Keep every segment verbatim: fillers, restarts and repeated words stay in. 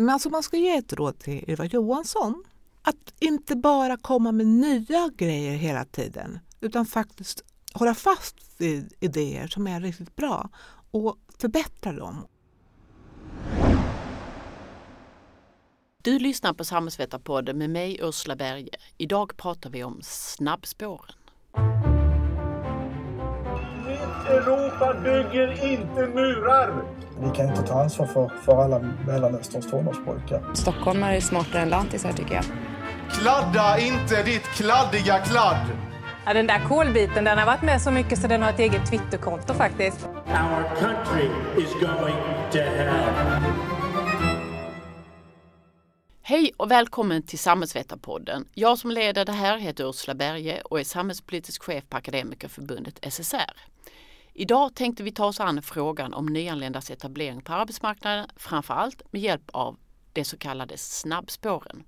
Men alltså man ska ge ett råd till Ylva Johansson. Att inte bara komma med nya grejer hela tiden. Utan faktiskt hålla fast vid idéer som är riktigt bra. Och förbättra dem. Du lyssnar på Samhällsvetarpodden med mig, Ursula Berge. Idag pratar vi om snabbspåren. Mitt Europa bygger inte murar. Vi kan inte ta ansvar för, för alla Mellanösterns tonårspojkar. Stockholmare är smartare än lantisar, tycker jag. Kladda inte ditt kladdiga kladd! Ja, den där kolbiten, den har varit med så mycket så den har ett eget Twitterkonto faktiskt. Our country is going to hell. Hej och välkommen till Samhällsvetarpodden. Jag som leder det här heter Ursula Berge och är samhällspolitisk chef på Akademikerförbundet S S R. Idag tänkte vi ta oss an frågan om nyanländas etablering på arbetsmarknaden, framförallt med hjälp av de så kallade snabbspåren.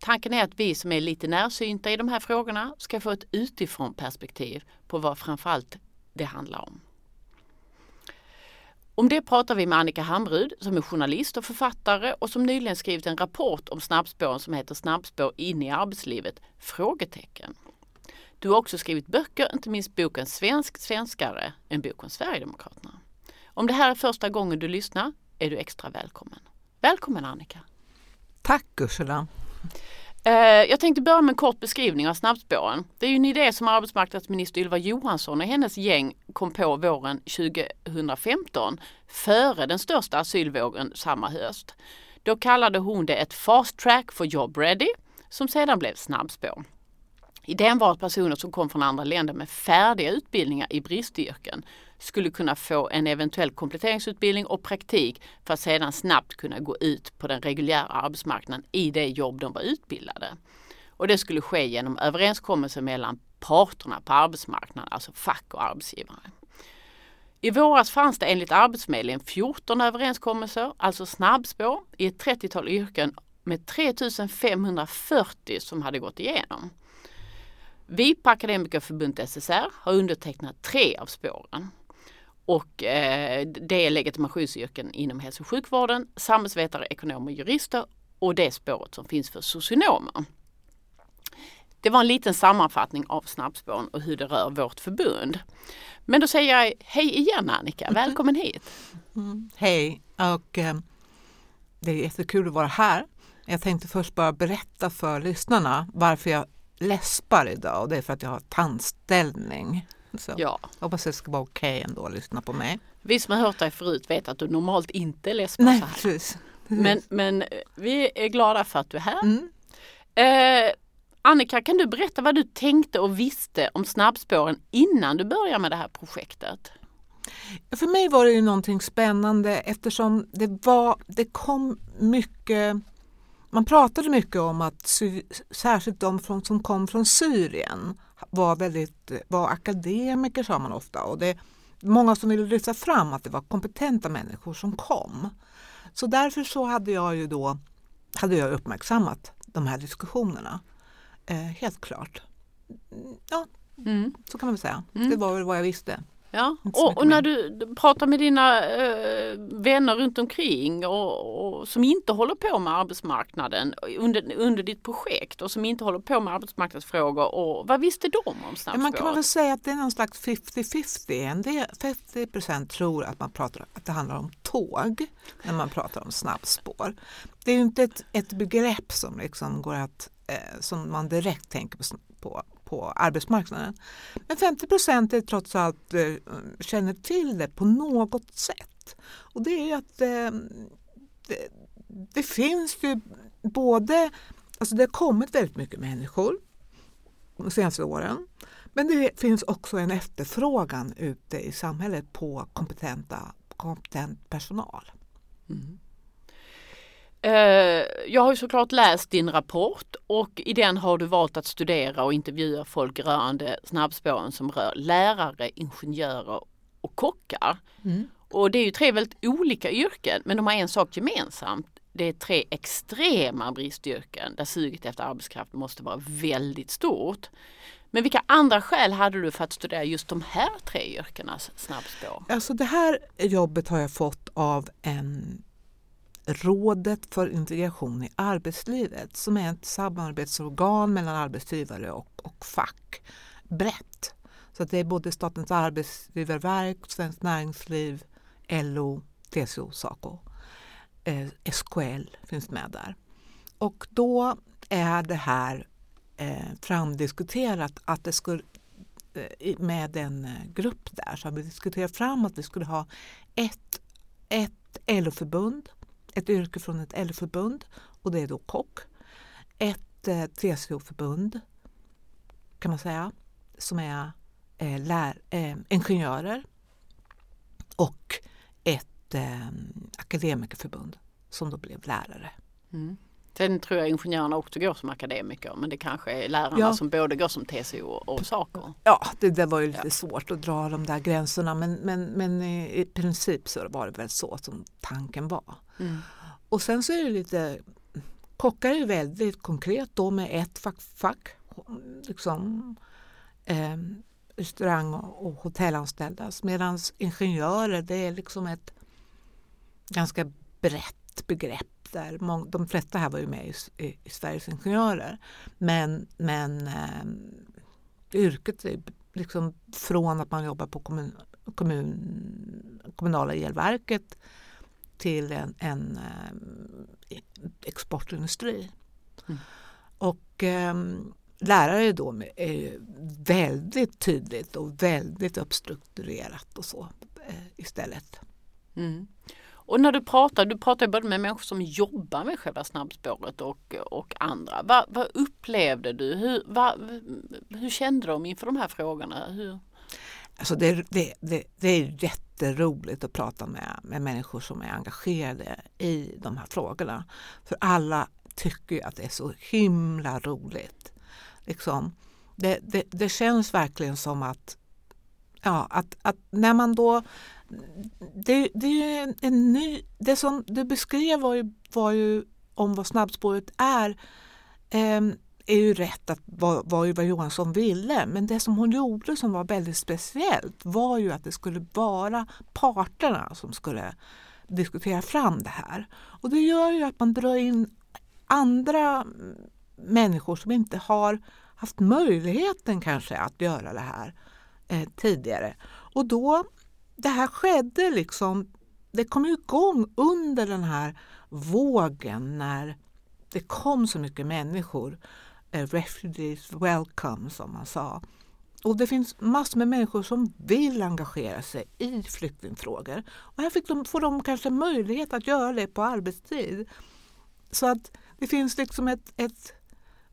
Tanken är att vi som är lite närsynta i de här frågorna ska få ett utifrån perspektiv på vad framförallt det handlar om. Om det pratar vi med Annika Hamrud som är journalist och författare och som nyligen skrivit en rapport om snabbspåren som heter Snabbspår in i arbetslivet? Frågetecken. Du har också skrivit böcker, inte minst boken Svensk svenskare, en bok om Sverigedemokraterna. Om det här är första gången du lyssnar är du extra välkommen. Välkommen Annika. Tack Ursula. Jag tänkte börja med en kort beskrivning av snabbspåren. Det är ju en idé som arbetsmarknadsminister Ylva Johansson och hennes gäng kom på våren tjugohundrafemton före den största asylvågen samma höst. Då kallade hon det ett fast track för job ready som sedan blev snabbspår. Idén var att personer som kom från andra länder med färdiga utbildningar i bristyrken skulle kunna få en eventuell kompletteringsutbildning och praktik för att sedan snabbt kunna gå ut på den reguljära arbetsmarknaden i det jobb de var utbildade. Och det skulle ske genom överenskommelser mellan parterna på arbetsmarknaden, alltså fack och arbetsgivare. I våras fanns det enligt Arbetsförmedlingen fjorton överenskommelser, alltså snabbspår, i ett trettiotal yrken med tre tusen femhundrafyrtio som hade gått igenom. Vi på Akademikerförbundet S S R har undertecknat tre av spåren. Och eh, det är legitimationsyrken inom hälso- och sjukvården, samhällsvetare, ekonomer och jurister och det spåret som finns för socionomer. Det var en liten sammanfattning av snabbspåren och hur det rör vårt förbund. Men då säger jag hej igen Annika, välkommen hit. Mm, hej och eh, det är jättekul att vara här. Jag tänkte först bara berätta för lyssnarna varför jag läspar idag och det är för att jag har tandställning. Så ja. Jag hoppas det ska vara okej okay ändå att lyssna på mig. Vi som har hört dig förut vet att du normalt inte läspar. Nej, så här. Precis. Men, men vi är glada för att du är här. Mm. Eh, Annika, kan du berätta vad du tänkte och visste om snabbspåren innan du började med det här projektet? För mig var det ju någonting spännande eftersom det, var, det kom mycket... Man pratade mycket om att särskilt de som kom från Syrien var, väldigt, var akademiker, sa man ofta. Och det många som ville lyfta fram att det var kompetenta människor som kom. Så därför så hade jag ju då hade jag uppmärksammat de här diskussionerna. Eh, helt klart. Ja, mm. Så kan man väl säga. Mm. Det var väl vad jag visste. Ja. Och, och när du pratar med dina eh, vänner runt omkring och, och som inte håller på med arbetsmarknaden under, under ditt projekt och som inte håller på med arbetsmarknadsfrågor, och vad visste de om snabbspåret? Man kan väl säga att det är någon slags femtio femtio. femtio procent tror att, man pratar, att det handlar om tåg när man pratar om snabbspår. Det är ju inte ett, ett begrepp som, liksom går att, eh, som man direkt tänker på, på. på arbetsmarknaden. Men femtio procent är trots allt eh, känner till det på något sätt. Och det är ju att eh, det, det finns ju både, alltså det har kommit väldigt mycket människor de senaste åren, men det finns också en efterfrågan ute i samhället på kompetenta, kompetent personal. Mm. Jag har ju såklart läst din rapport och i den har du valt att studera och intervjua folk rörande snabbspåren som rör lärare, ingenjörer och kockar. Mm. Och det är ju tre väldigt olika yrken, men de har en sak gemensamt. Det är tre extrema bristyrken där suget efter arbetskraft måste vara väldigt stort. Men vilka andra skäl hade du för att studera just de här tre yrkenas snabbspår? Alltså det här jobbet har jag fått av en Rådet för integration i arbetslivet, som är ett samarbetsorgan mellan arbetsgivare och, och fack, brett. Så att det är både Statens Arbetsgivarverk, Svenskt Näringsliv, L O, T C O, SACO, eh, S K L finns med där. Och då är det här eh, framdiskuterat att det skulle, eh, med en grupp där så har vi diskuterat fram att vi skulle ha ett, ett L O-förbund, ett yrke från ett L O-förbund, och det är då kock. Ett eh, T C O-förbund kan man säga, som är eh, lär, eh, ingenjörer, och ett eh, akademikerförbund som då blev lärare. Mm. Sen tror jag ingenjörerna också går som akademiker, men det kanske är lärarna ja. som både går som T C O och SACO. Ja, det, det var ju lite ja. svårt att dra de där gränserna, men, men, men i princip så var det väl så som tanken var. Mm. Och sen så är det lite, kockar är väldigt konkret då med ett fack, fack liksom, eh, restaurang och hotellanställda, medan ingenjörer, det är liksom ett ganska brett begrepp. Där många, de flesta här var ju med i, i, i Sveriges ingenjörer, men, men eh, yrket är liksom från att man jobbar på kommun, kommun, kommunala elverket till en, en eh, exportindustri. Mm. Och eh, lärare då är ju väldigt tydligt och väldigt uppstrukturerat och så eh, istället. Mm. Och när du pratar, du pratar både med människor som jobbar med själva snabbspåret och, och andra. Vad, vad upplevde du? Hur, vad, hur kände de inför de här frågorna? Hur? Alltså det, det, det, det är jätteroligt att prata med, med människor som är engagerade i de här frågorna. För alla tycker ju att det är så himla roligt. Liksom. Det, det, det känns verkligen som att, ja, att, att när man då... Det, det är ju en, en ny, det som du beskrev var ju, var ju om vad snabbspåret är, eh, är ju rätt att vad, vad Ylva Johansson ville, men det som hon gjorde som var väldigt speciellt var ju att det skulle vara parterna som skulle diskutera fram det här. Och det gör ju att man drar in andra människor som inte har haft möjligheten kanske att göra det här eh, tidigare. Och då det här skedde liksom, det kom igång under den här vågen när det kom så mycket människor. Refugees welcome, som man sa. Och det finns massor med människor som vill engagera sig i flyktingfrågor. Och här fick de, får de kanske möjlighet att göra det på arbetstid. Så att det finns liksom ett, ett,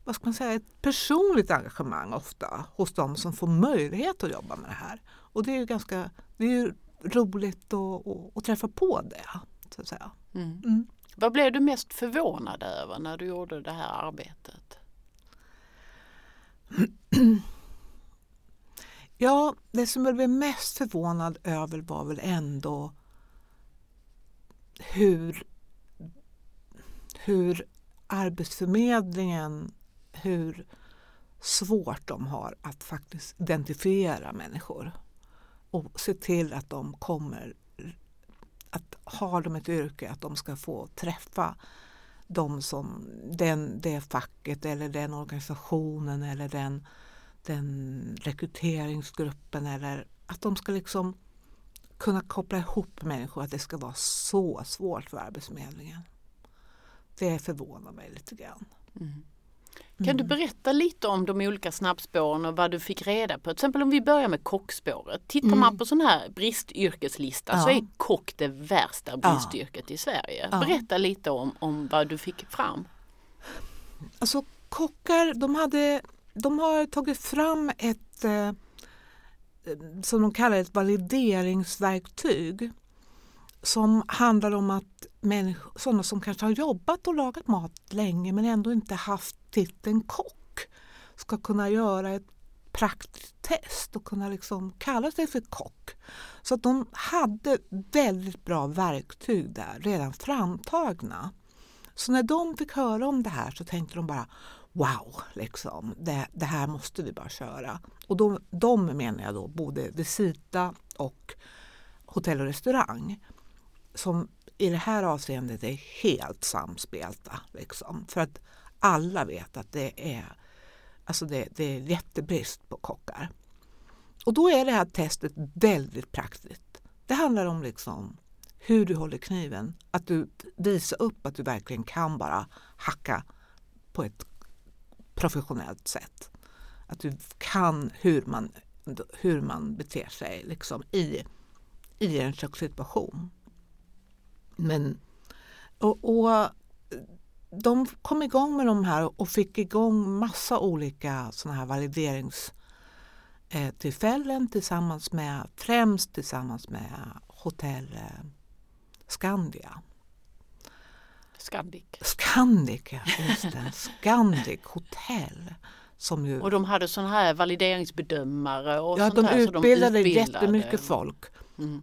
vad ska man säga, ett personligt engagemang ofta hos de som får möjlighet att jobba med det här. Och det är ju ganska... Det är ju roligt att, att, att träffa på det, så att säga. Mm. Mm. Vad blev du mest förvånad över när du gjorde det här arbetet? Ja, det som jag blev mest förvånad över var väl ändå hur, hur Arbetsförmedlingen, hur svårt de har att faktiskt identifiera människor. Och se till att de kommer, att har de ett yrke, att de ska få träffa de som, den, det facket eller den organisationen eller den, den rekryteringsgruppen. Eller att de ska liksom kunna koppla ihop människor, att det ska vara så svårt för Arbetsförmedlingen. Det förvånar mig lite grann. Mm. Mm. Kan du berätta lite om de olika snabbspåren och vad du fick reda på? Till exempel om vi börjar med kockspåret. Tittar mm. man på sån här bristyrkeslista ja. så är kock det värsta bristyrket ja. i Sverige. Ja. Berätta lite om, om vad du fick fram. Alltså kockar, de, hade, de har tagit fram ett, eh, som de kallar ett valideringsverktyg. Som handlar om att människor, sådana som kanske har jobbat och lagat mat länge men ändå inte haft titeln kock ska kunna göra ett praktiskt test och kunna liksom kalla sig för kock. Så att de hade väldigt bra verktyg där redan framtagna. Så när de fick höra om det här så tänkte de bara wow, liksom, det, det här måste vi bara köra. Och de, de menar jag då både Visita och hotell och restaurang. Som i det här avseendet är helt samspelta. Liksom. För att alla vet att det är, alltså det, det är jättebrist på kockar. Och då är det här testet väldigt praktiskt. Det handlar om liksom hur du håller kniven. Att du visar upp att du verkligen kan bara hacka på ett professionellt sätt. Att du kan hur man, hur man beter sig liksom i, i en kökssituation. Men, och, och de kom igång med de här och fick igång massa olika såna här valideringstillfällen tillsammans med, främst tillsammans med hotell Scandia. Scandic. Scandic, ja, just det. Scandic hotell. Som ju, och de hade sån här valideringsbedömare. Och ja, sånt de, här, utbildade så de utbildade jättemycket folk. Mm.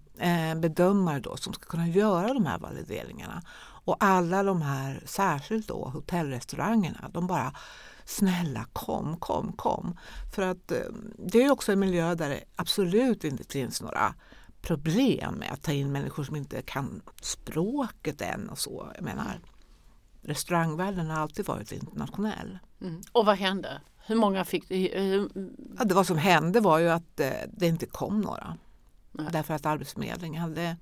Bedömare då som ska kunna göra de här valideringarna. Och alla de här, särskilt då hotellrestaurangerna, de bara snälla kom, kom, kom. För att det är också en miljö där det absolut inte finns några problem med att ta in människor som inte kan språket än och så. Jag menar, restaurangvärlden har alltid varit internationell. Mm. Och vad hände? Hur många fick det? Hur... Ja, det vad som hände var ju att det inte kom några. Nej. Därför att Arbetsförmedlingen hade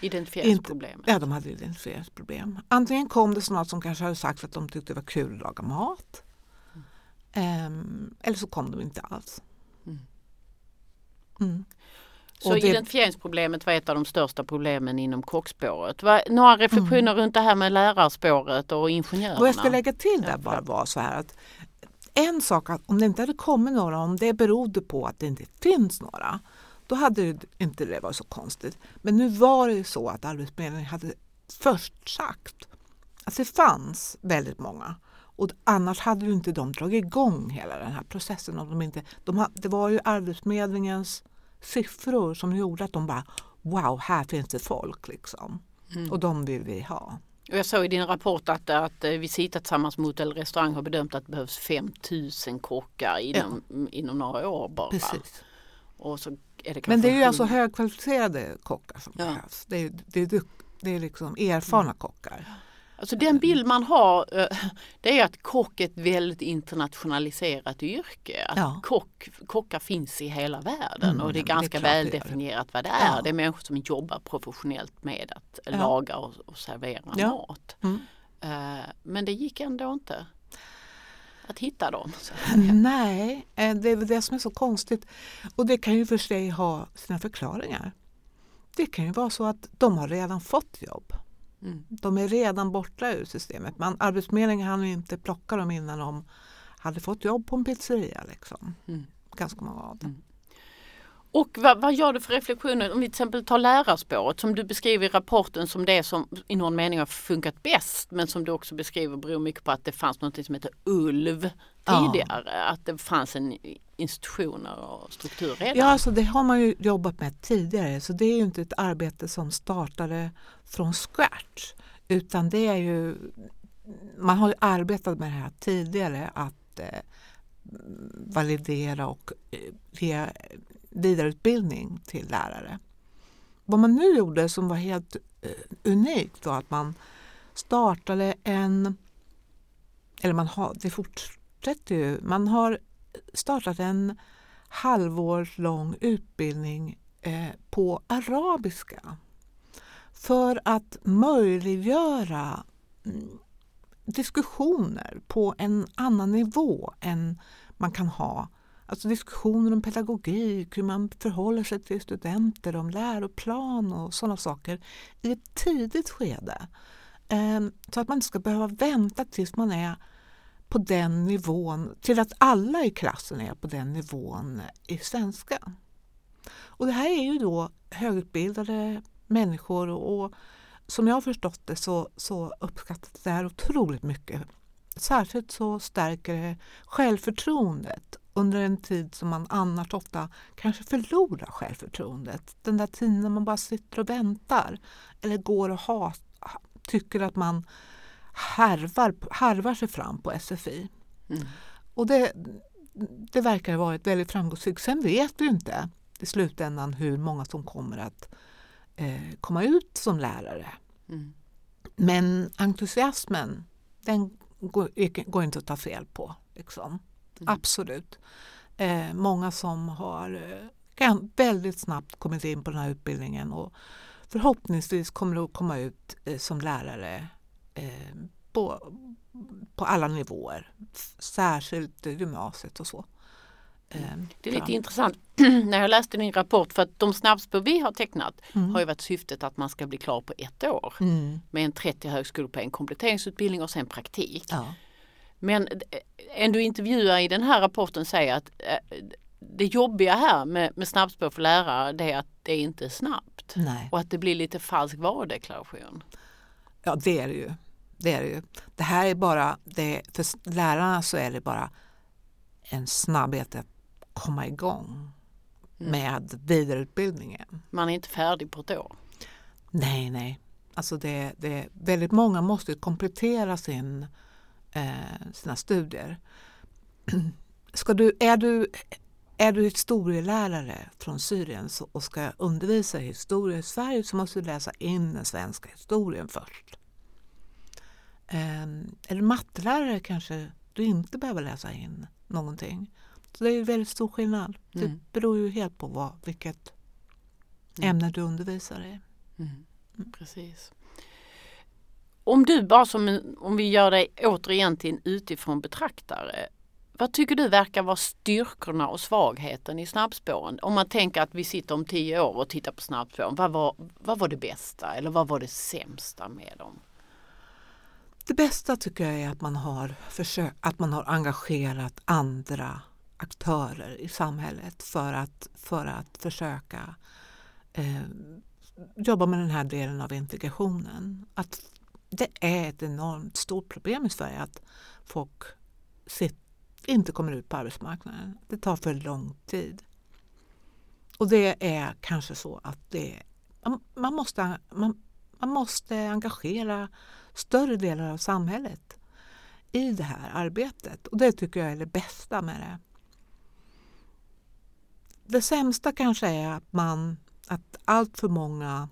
identifieringsproblem. Ja, de hade identifieringsproblem. Antingen kom det sådana som kanske hade sagt att de tyckte det var kul att laga mat. Mm. Um, eller så kom de inte alls. Mm. Mm. Så det... identifieringsproblemet var ett av de största problemen inom kockspåret. Några reflektioner mm. runt det här med lärarspåret och ingenjörerna? Och jag ska lägga till där bara var så här att en sak att om det inte hade kommit några, om det berodde på att det inte finns några, då hade det inte det varit så konstigt. Men nu var det ju så att Arbetsförmedlingen hade först sagt att det fanns väldigt många. Och annars hade ju inte de dragit igång hela den här processen. Om de inte, de, det var ju Arbetsförmedlingens siffror som gjorde att de bara, wow, här finns det folk liksom. Mm. Och de vill vi ha. Och jag såg i din rapport att, att Visita tillsammans med hotell och restaurang har bedömt att det behövs fem tusen kockar inom, ja. inom några år bara. Precis. Och så är det Men det är ju hundra. Alltså högkvalificerade kockar som ja. behövs. Det är, det är, det är liksom erfarna mm. kockar. Alltså den bild man har, det är att kock är ett väldigt internationaliserat yrke. Att ja. kock, kockar finns i hela världen mm, och det är ganska det är väl definierat vad det är. Ja. Det är människor som jobbar professionellt med att ja. laga och, och servera ja. mat. Mm. Men det gick ändå inte att hitta dem. Nej, det är det som är så konstigt. Och det kan ju för sig ha sina förklaringar. Det kan ju vara så att de har redan fått jobb. Mm. De är redan borta ur systemet. Men Arbetsförmedlingen hann ju inte plocka dem innan de hade fått jobb på en pizzeria. Liksom. Mm. Ganska många av dem. Mm. Och vad, vad gör du för reflektioner? Om vi till exempel tar lärarspåret som du beskriver i rapporten som det som i någon mening har funkat bäst. Men som du också beskriver beror mycket på att det fanns något som heter U L V tidigare. Ja. Att det fanns en institutioner och struktur redan. Ja, alltså det har man ju jobbat med tidigare. Så det är ju inte ett arbete som startade från scratch. Utan det är ju, man har ju arbetat med det här tidigare att eh, validera och eh, ge vidareutbildning till lärare. Vad man nu gjorde som var helt eh, unikt var att man startade en, eller man har, det fortsätter ju, man har startat en halvårslång utbildning eh, på arabiska för att möjliggöra mm, diskussioner på en annan nivå än man kan ha. Alltså diskussioner om pedagogik, hur man förhåller sig till studenter, om läroplan och sådana saker i ett tidigt skede. Eh, så att man inte ska behöva vänta tills man är på den nivån, till att alla i klassen är på den nivån i svenska. Och det här är ju då högutbildade människor och, och som jag har förstått det så, så uppskattas det här otroligt mycket. Särskilt så stärker det självförtroendet under en tid som man annars ofta kanske förlorar självförtroendet. Den där tiden när man bara sitter och väntar eller går och hat, tycker att man Harvar, harvar sig fram på S F I. Mm. Och det, det verkar ha varit väldigt framgångsrikt. Sen vet vi inte i slutändan hur många som kommer att eh, komma ut som lärare Mm. Men entusiasmen, den går, går inte att ta fel på. Liksom. Mm. Absolut. Eh, många som har kan väldigt snabbt kommit in på den här utbildningen och förhoppningsvis kommer det att komma ut eh, som lärare eh, på, på alla nivåer. Särskilt gymnasiet och så. Det är lite ja. intressant. När jag läste din rapport, för att de snabbspår vi har tecknat mm. har ju varit syftet att man ska bli klar på ett år mm. med en trettio högskolepoäng, kompletteringsutbildning och sen praktik. Ja. Men en du intervjuar i den här rapporten säger att det jobbiga här med, med snabbspår för lärare, det är att det inte är snabbt. Nej. Och att det blir lite falsk varudeklaration. Ja, det är det ju. Det är det ju. Det här är bara, det, för lärarna så är det bara en snabbhet att komma igång mm. med vidareutbildningen. Man är inte färdig på ett år. Nej, nej. Alltså det, det, väldigt många måste komplettera sin, eh, sina studier. Ska du, är, du, är du historielärare från Syrien och ska undervisa i historia i Sverige, så måste du läsa in den svenska historien först. Eh, är du mattelärare kanske du inte behöver läsa in någonting. Så det är ju väldigt stor skillnad. Det mm. beror ju helt på vad, vilket mm. ämne du undervisar i. Mm. Mm. Precis. Om du bara som en, om vi gör dig återigen till en utifrån betraktare. Vad tycker du verkar vara styrkorna och svagheten i snabbspåren? Om man tänker att vi sitter om tio år och tittar på snabbspåren. Vad var, vad var det bästa eller vad var det sämsta med dem? Det bästa tycker jag är att man har, försökt, att man har engagerat andra aktörer i samhället för att, för att försöka eh, jobba med den här delen av integrationen. Att det är ett enormt stort problem i Sverige att folk sitt, inte kommer ut på arbetsmarknaden. Det tar för lång tid. Och det är kanske så att det, man, måste, man, man måste engagera större delar av samhället i det här arbetet. Och det tycker jag är det bästa med det. Det sämsta kanske är att, man, att allt för många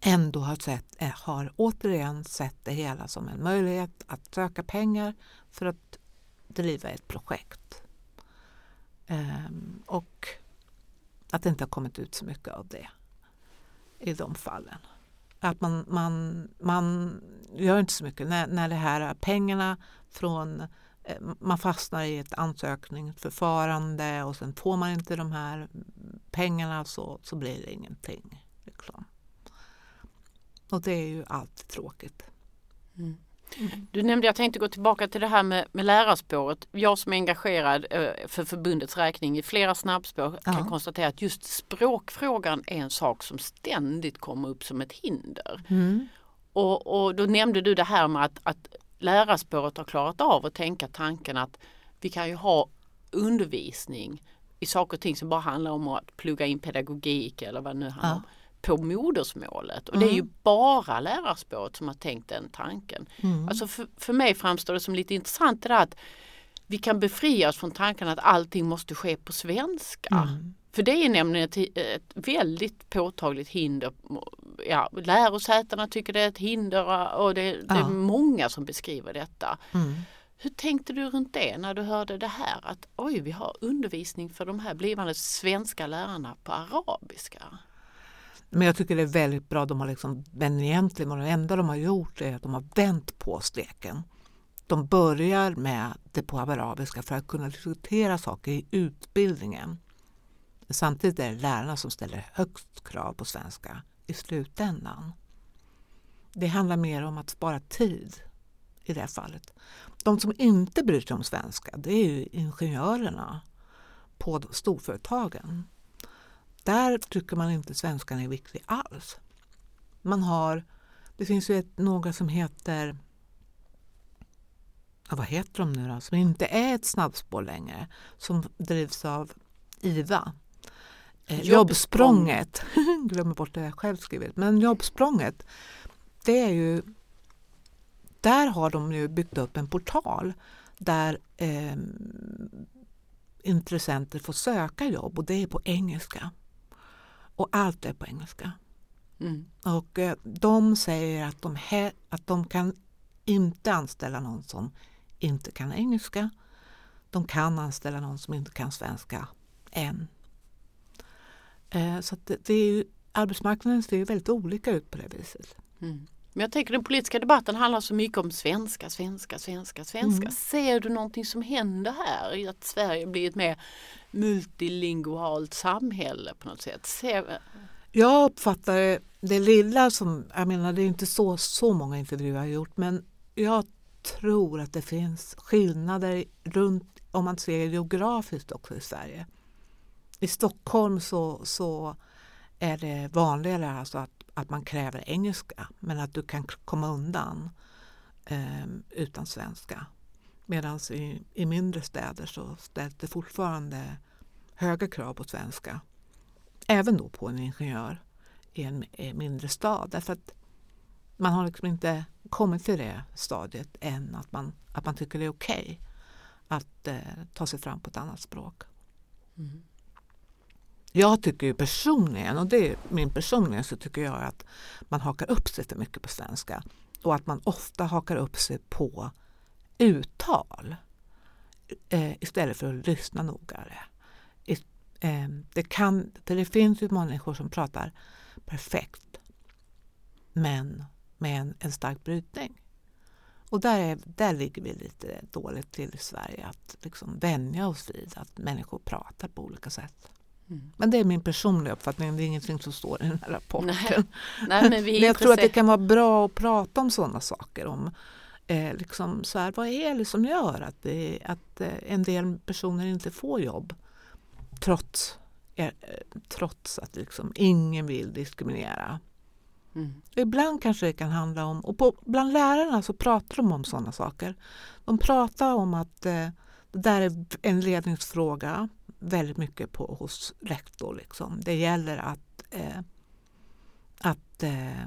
ändå har, sett, har återigen sett det hela som en möjlighet att söka pengar för att driva ett projekt. Ehm, och att det inte har kommit ut så mycket av det i de fallen. Att man, man, man gör inte så mycket. När, när det här pengarna från... Man fastnar i ett ansökningsförfarande och sen får man inte de här pengarna så, så blir det ingenting. Liksom. Och det är ju alltid tråkigt. Mm. Mm. Du nämnde, jag tänkte gå tillbaka till det här med, med lärarspåret. Jag som är engagerad för förbundets räkning i flera snabbspår kan ja. konstatera att just språkfrågan är en sak som ständigt kommer upp som ett hinder. Mm. Och, och då nämnde du det här med att, att lärarspåret har klarat av att tänka tanken att vi kan ju ha undervisning i saker och ting som bara handlar om att plugga in pedagogik eller vad nu handlar ja. om, på modersmålet. Och mm. det är ju bara lärarspåret som har tänkt den tanken. Mm. Alltså för, för mig framstår det som lite intressant det där att vi kan befrias från tanken att allting måste ske på svenska. Mm. För det är nämligen ett, ett väldigt påtagligt hinder. Ja, lärosätena tycker det är ett hinder och det, det ja. är många som beskriver detta. Mm. Hur tänkte du runt det när du hörde det här? Att oj, vi har undervisning för de här blivande svenska lärarna på arabiska. Men jag tycker det är väldigt bra. De har liksom, men egentligen det enda de har gjort är att de har vänt på steken. De börjar med det på arabiska för att kunna diskutera saker i utbildningen. Samtidigt är det lärarna som ställer högst krav på svenska i slutändan. Det handlar mer om att spara tid i det här fallet. De som inte bryr sig om svenska, det är ju ingenjörerna på storföretagen. Där tycker man inte svenskan är viktig alls. Man har, det finns ju ett, några som heter, ja, vad heter de nu då? Som inte är ett snabbspår längre, som drivs av I V A. Jobbsprånget, glömmer bort det jag själv skrivit, men jobbsprånget, det är ju, där har de ju byggt upp en portal där eh, intressenter får söka jobb och det är på engelska. Och allt är på engelska. Mm. Och eh, de säger att de, he, att de kan inte anställa någon som inte kan engelska. De kan anställa någon som inte kan svenska än. Eh, så att det, det är ju, arbetsmarknaden ser ju väldigt olika ut på det viset. Mm. Men jag tänker den politiska debatten handlar så mycket om svenska, svenska, svenska, svenska. Mm. Ser du någonting som händer här i att Sverige blir ett mer multilingualt samhälle på något sätt? Ser... Jag uppfattar det lilla som, jag menar det är inte så, så många intervjuer jag har gjort, men jag tror att det finns skillnader runt, om man ser geografiskt också i Sverige. I Stockholm så, så är det vanligare alltså att att man kräver engelska, men att du kan komma undan eh, utan svenska. Medan i, i mindre städer så ställs det fortfarande höga krav på svenska. Även då på en ingenjör i en, i en mindre stad. Därför att man har liksom inte kommit till det stadiet än att man, att man tycker det är okej att eh, ta sig fram på ett annat språk. Mm. Jag tycker ju personligen, och det är min personligen, så tycker jag att man hakar upp sig för mycket på svenska. Och att man ofta hakar upp sig på uttal eh, istället för att lyssna nogare. I, eh, det, kan, det finns ju människor som pratar perfekt, men med en, en stark brytning. Och där, är, där ligger vi lite dåligt till i Sverige, att liksom vänja oss vid att människor pratar på olika sätt. Mm. Men det är min personliga uppfattning, det är ingenting som står i den här rapporten. Nej. Nej, men, vi men jag tror att det kan vara bra att prata om sådana saker. Om, eh, liksom så här, vad är det som gör att, det, att eh, en del personer inte får jobb trots, eh, trots att liksom ingen vill diskriminera. Mm. Ibland kanske det kan handla om, och på, bland lärarna så pratar de om sådana saker. De pratar om att eh, det där är en ledningsfråga. Väldigt mycket på, hos rektor. Liksom. Det gäller att, eh, att, eh,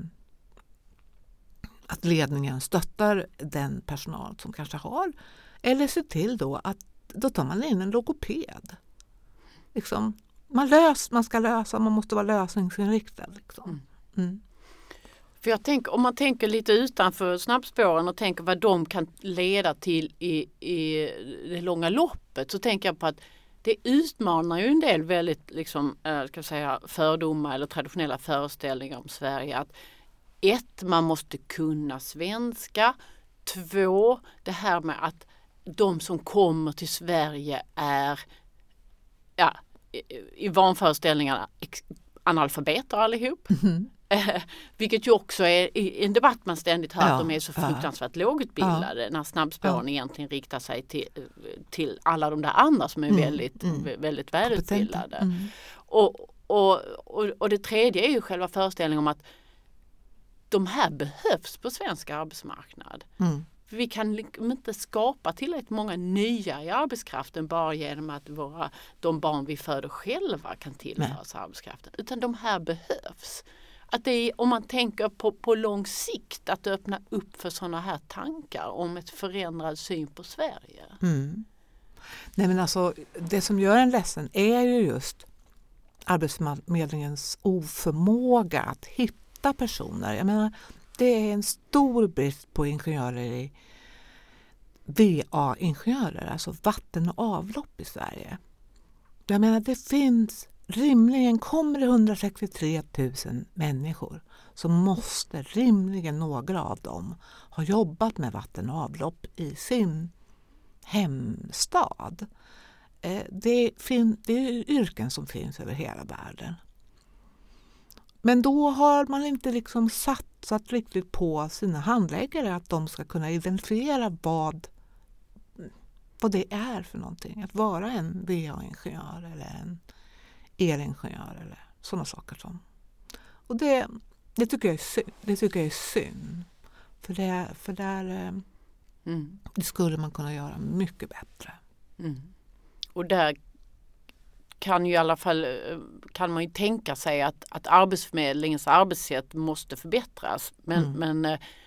att ledningen stöttar den personal som kanske har. Eller ser till då att då tar man in en logoped. Liksom, man, lös, man ska lösa, man måste vara lösningsinriktad. Liksom. Mm. För jag tänker, om man tänker lite utanför snabbspåren och tänker vad de kan leda till i, i det långa loppet, så tänker jag på att det utmanar ju en del väldigt liksom, ska jag säga, fördomar eller traditionella föreställningar om Sverige. Att ett, man måste kunna svenska. Två, det här med att de som kommer till Sverige är ja, i vanföreställningarna analfabeter allihop. Mm. Vilket ju också är i en debatt man ständigt hör ja, att de är så fruktansvärt ja. lågutbildade ja. när snabbspåren ja. egentligen riktar sig till, till alla de där andra som är mm. väldigt, mm. väldigt välutbildade. Mm. Och, och, och, och det tredje är ju själva föreställningen om att de här behövs på svensk arbetsmarknad. Mm. Vi kan inte skapa tillräckligt många nya i arbetskraften bara genom att våra, de barn vi föder själva kan tillföras arbetskraften. Utan de här behövs. Att det är, om man tänker på, på lång sikt, att öppna upp för sådana här tankar om ett förändrat syn på Sverige. Mm. Nej, men alltså, det som gör en ledsen är ju just Arbetsförmedlingens oförmåga att hitta personer. Jag menar, det är en stor brist på ingenjörer i V A-ingenjörer, alltså vatten och avlopp i Sverige. Jag menar, det finns... Rimligen kommer det etthundrasextiotre tusen människor, så måste rimligen några av dem ha jobbat med vatten och avlopp i sin hemstad. Det, fin- det är yrken som finns över hela världen. Men då har man inte liksom satsat riktigt på sina handläggare att de ska kunna identifiera vad, vad det är för någonting. Att vara en V A-ingenjör eller en elingenjör eller sådana saker som. Och det, det tycker jag är synd. Det tycker jag är synd. För, det, för där mm. det skulle man kunna göra mycket bättre. Mm. Och där kan ju i alla fall kan man ju tänka sig att, att Arbetsförmedlingens arbetssätt måste förbättras. Men, mm. men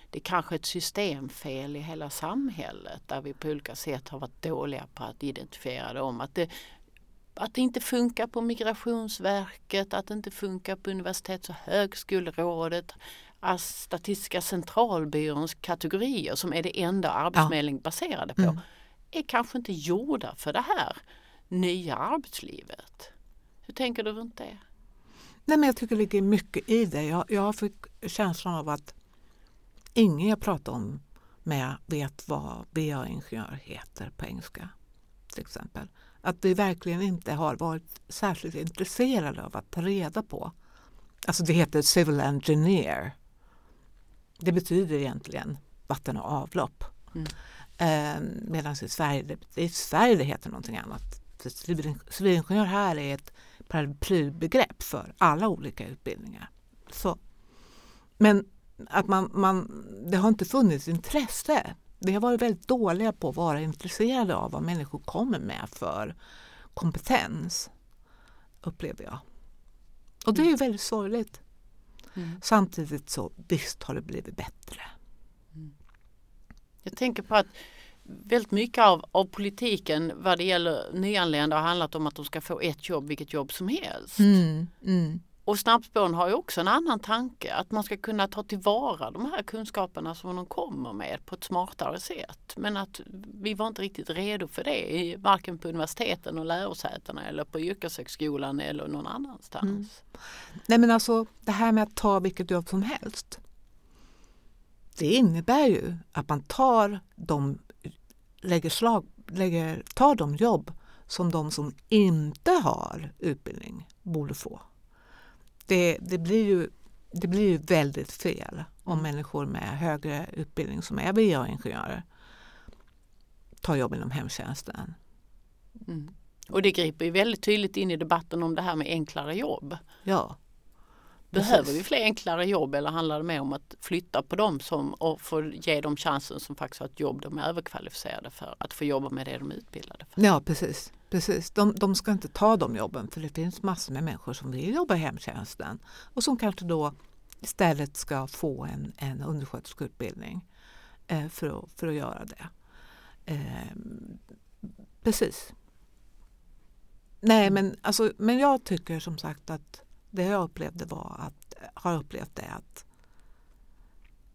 det är kanske ett systemfel i hela samhället där vi på olika sätt har varit dåliga på att identifiera dem. Att det att det inte funkar på Migrationsverket, att det inte funkar på Universitets- och högskolerådet, Statistiska centralbyråns kategorier som är det enda Arbetsförmedlingen baserade på, mm. är kanske inte gjorda för det här nya arbetslivet. Hur tänker du runt det? Nej, men jag tycker det ligger mycket i det. Jag, jag fick känslan av att ingen jag pratar om med vet vad B A-ingenjör heter på engelska till exempel. Att vi verkligen inte har varit särskilt intresserade av att ta reda på. Alltså det heter civil engineer. Det betyder egentligen vatten och avlopp. Mm. Eh, medan i Sverige, i Sverige det heter någonting annat. Civilingenjör här är ett paraplybegrepp för alla olika utbildningar. Så. Men att man, man, det har inte funnits intresse. Vi har varit väldigt dåliga på att vara intresserade av vad människor kommer med för kompetens, upplevde jag. Och det är ju väldigt sorgligt. Mm. Samtidigt så visst har det blivit bättre. Mm. Jag tänker på att väldigt mycket av, av politiken vad det gäller nyanlända har handlat om att de ska få ett jobb, vilket jobb som helst. Mm, mm. Och snabbspåren har ju också en annan tanke, att man ska kunna ta tillvara de här kunskaperna som de kommer med på ett smartare sätt. Men att vi var inte riktigt redo för det, varken på universiteten och lärosätena eller på yrkeshögskolan eller någon annanstans. Mm. Nej, men alltså det här med att ta vilket jobb som helst, det innebär ju att man tar de, lägger slag, lägger, tar de jobb som de som inte har utbildning borde få. Det, det, blir ju, det blir ju väldigt fel om människor med högre utbildning som är B A-ingenjörer tar jobb inom hemtjänsten. Mm. Och det griper ju väldigt tydligt in i debatten om det här med enklare jobb. Ja. Behöver precis. Vi fler enklare jobb, eller handlar det mer om att flytta på dem som, och få ge dem chansen som faktiskt har ett jobb de är överkvalificerade för, att få jobba med det de är utbildade för? Ja, precis. Precis, de, de ska inte ta de jobben, för det finns massor med människor som vill jobba i hemtjänsten och som kanske då istället ska få en, en undersköterskeutbildning eh, för, för att göra det. Eh, precis. Nej, men, alltså, men jag tycker som sagt att det jag upplevde var att, har upplevt det att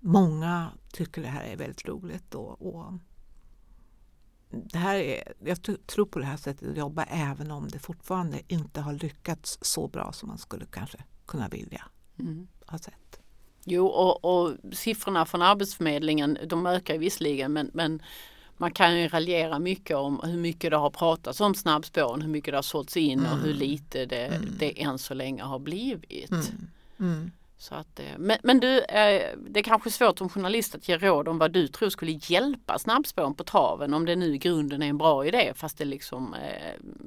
många tycker det här är väldigt roligt och, och det här är, jag tror på det här sättet att jobba, även om det fortfarande inte har lyckats så bra som man skulle kanske kunna vilja mm. ha sett. Jo, och, och siffrorna från Arbetsförmedlingen, de ökar visserligen, men, men man kan ju raljera mycket om hur mycket det har pratats om snabbspåren, hur mycket det har sålts in mm. och hur lite det, mm. det än så länge har blivit. Mm. Mm. Så att, men, men du, det är kanske svårt som journalist att ge råd om vad du tror skulle hjälpa snabbspåren på traven, om det nu i grunden är en bra idé, fast det, liksom,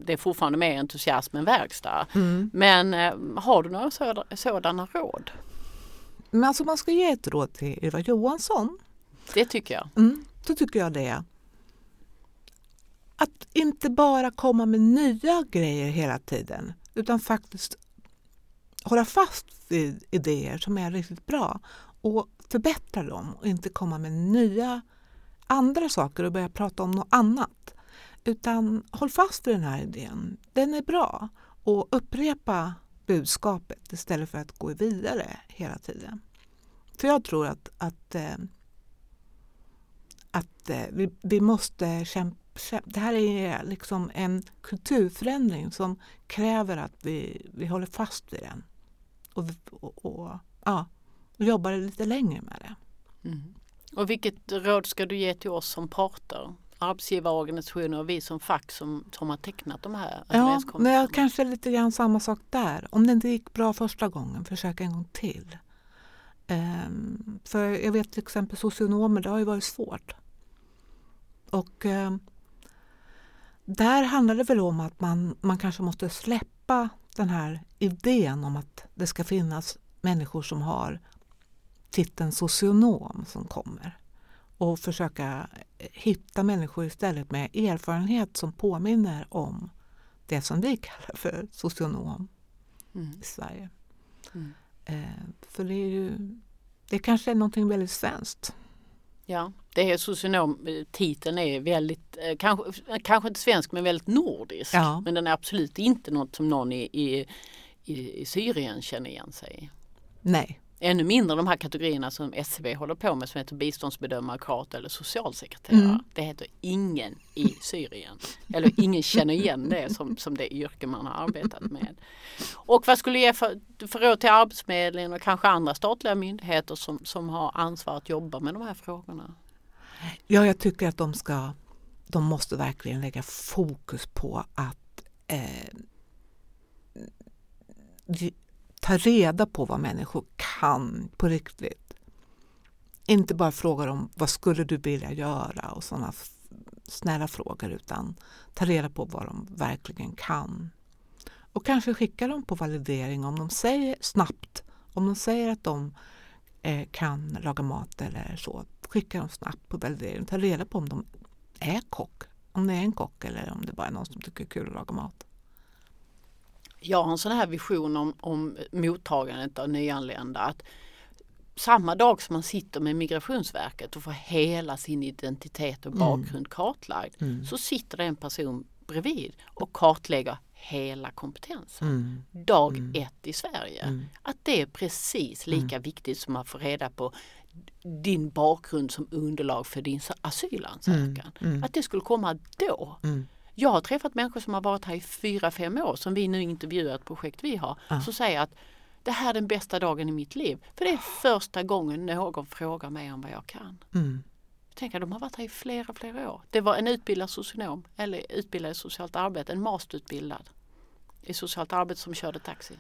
det är fortfarande mer entusiasm än verkstad. Mm. Men har du några sådana, sådana råd? Men alltså, man ska ge ett råd till Ylva Johansson. Det tycker jag. Mm, då tycker jag det. Att inte bara komma med nya grejer hela tiden, utan faktiskt hålla fast vid idéer som är riktigt bra och förbättra dem, och inte komma med nya andra saker och börja prata om något annat. Utan håll fast vid den här idén. Den är bra, och upprepa budskapet istället för att gå vidare hela tiden. För jag tror att, att, att vi, vi måste kämpa. Det här är liksom en kulturförändring som kräver att vi, vi håller fast vid den och, och, och, ja, och jobbar lite längre med det. Mm. Och vilket råd ska du ge till oss som parter, arbetsgivarorganisationer och vi som fack som, som har tecknat de här överenskommelserna? Ja, men kanske lite grann samma sak där. Om det inte gick bra första gången, försök en gång till. Um, för jag vet till exempel socionomer, det har ju varit svårt. Och um, där handlar det väl om att man, man kanske måste släppa den här idén om att det ska finnas människor som har titeln socionom som kommer. Och försöka hitta människor istället med erfarenhet som påminner om det som vi kallar för socionom mm. i Sverige. Mm. Eh, för det är ju, det kanske är någonting väldigt svenskt. Ja, det är socionom-titeln är väldigt, kanske, kanske inte svensk men väldigt nordisk. Ja. Men den är absolut inte något som någon i, i, i Syrien känner igen sig. Nej. Ännu mindre de här kategorierna som S C B håller på med som heter biståndsbedömare, kart eller socialsekreterare. Mm. Det heter ingen i Syrien. Eller ingen känner igen det som, som det yrke man har arbetat med. Och vad skulle jag för, för råd till Arbetsförmedlingen och kanske andra statliga myndigheter som, som har ansvar att jobba med de här frågorna? Ja, jag tycker att de ska, de måste verkligen lägga fokus på att eh, ta reda på vad människor kan på riktigt. Inte bara frågor om vad skulle du vilja göra och sådana snälla frågor, utan ta reda på vad de verkligen kan. Och kanske skicka dem på validering om de säger snabbt. Om de säger att de eh, kan laga mat eller så, skicka dem snabbt på validering. Ta reda på om de är kock. Om det är en kock eller om det bara är någon som tycker det är kul att laga mat. Jag har en sån här vision om, om mottagandet av nyanlända, att samma dag som man sitter med Migrationsverket och får hela sin identitet och bakgrund kartlagd, mm. så sitter det en person bredvid och kartlägger hela kompetensen. Mm. Dag mm. ett i Sverige. Mm. Att det är precis lika mm. viktigt som att få reda på din bakgrund som underlag för din asylansökan. Mm. Mm. Att det skulle komma då. Mm. Jag har träffat människor som har varit här i fyra, fem år som vi nu intervjuar ett projekt vi har. Ja. Så säger att det här är den bästa dagen i mitt liv. För det är första gången någon frågar mig om vad jag kan. Mm. Jag tänker att de har varit här i flera, flera år. Det var en utbildad socionom eller utbildad i socialt arbete. En masterutbildad i socialt arbete som körde taxi.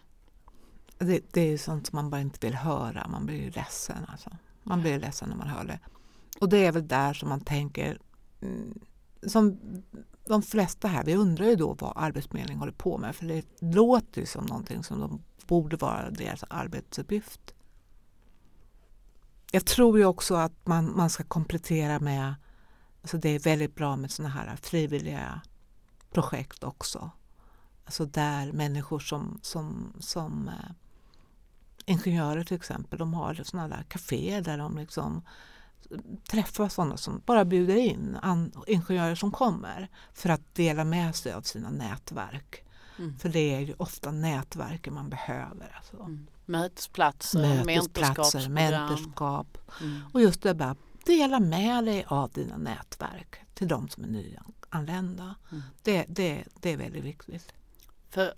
Det, det är sånt som man bara inte vill höra. Man blir ju ledsen alltså. Man blir ledsen när man hör det. Och det är väl där som man tänker... Som de flesta här, vi undrar ju då vad Arbetsförmedlingen håller på med, för det låter ju som någonting som de borde vara deras arbetsuppgift. Jag tror ju också att man, man ska komplettera med, alltså det är väldigt bra med sådana här frivilliga projekt också. Alltså där människor som, som, som eh, ingenjörer till exempel, de har sådana där kaféer där de liksom träffa sådana som bara bjuder in an- ingenjörer som kommer för att dela med sig av sina nätverk. Mm. För det är ju ofta nätverken man behöver. Alltså. Mm. Mötesplatser, Mötesplatser, mentorskapsprogram. mentorskap. Mm. Och just det, bara dela med dig av dina nätverk till de som är nyanlända. Mm. Det, det, det är väldigt viktigt. För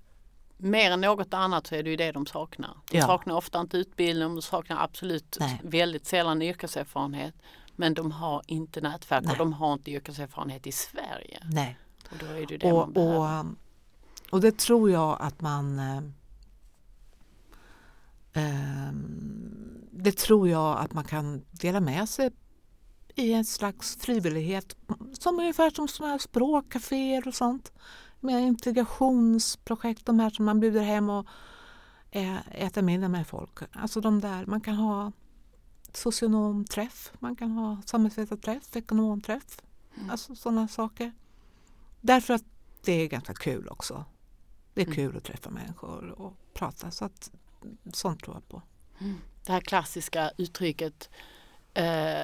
mer än något annat så är det ju det de saknar. De ja. saknar ofta inte utbildning, de saknar absolut Nej. väldigt sällan yrkeserfarenhet. Men de har inte nätverk Nej. och de har inte yrkeserfarenhet i Sverige. Nej. Och då är det det och, man behöver. Och, och det tror jag att man... Eh, det tror jag att man kan dela med sig i en slags frivillighet. Som ungefär som sådana här språkcaféer och sånt. Med integrationsprojekt, de här som man bjuder hem och äter middag med folk. Alltså de där, man kan ha socionomträff, man kan ha samhällsvetarträff, ekonomträff, mm. alltså sådana saker. Därför att det är ganska kul också. Det är mm. kul att träffa människor och prata, så att sånt tror jag på. Mm. Det här klassiska uttrycket... Eh,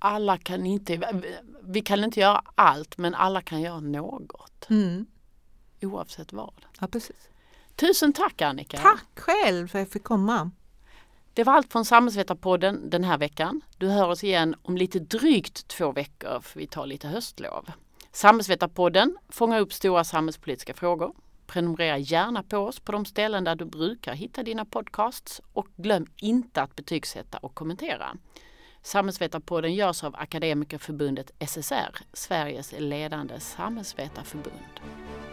Alla kan inte, vi kan inte göra allt, men alla kan göra något. Mm. Oavsett vad. Ja, precis. Tusen tack, Annika. Tack själv för att jag fick komma. Det var allt från Samhällsvetarpodden den här veckan. Du hör oss igen om lite drygt två veckor, för vi tar lite höstlov. Samhällsvetarpodden fångar upp stora samhällspolitiska frågor. Prenumerera gärna på oss på de ställen där du brukar hitta dina podcasts. Och glöm inte att betygsätta och kommentera. Samhällsvetarpodden görs av Akademikerförbundet S S R, Sveriges ledande samhällsvetarförbund.